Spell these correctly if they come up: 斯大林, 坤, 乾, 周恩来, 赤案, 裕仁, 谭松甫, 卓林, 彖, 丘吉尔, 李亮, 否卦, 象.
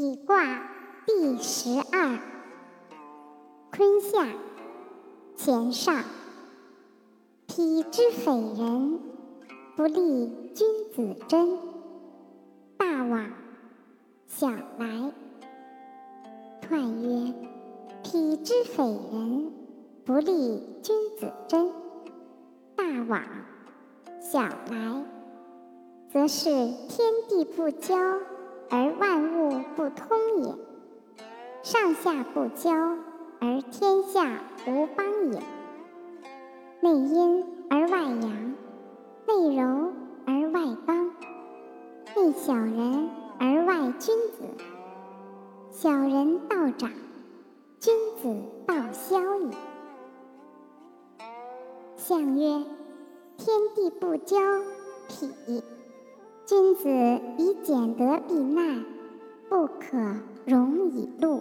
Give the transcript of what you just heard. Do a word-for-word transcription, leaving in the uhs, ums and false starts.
己卦第十二，坤下，乾上。痞之匪人，不立君子贞。大往，小来。彖曰：痞之匪人，不立君子贞。大往，小来，则是天地不交，而万物不通也；上下不交，而天下无邦也。内阴而外阳，内柔而外刚，内小人而外君子。小人道长，君子道消也。象曰：天地不交，痞。君子以俭德避难，不可容以禄。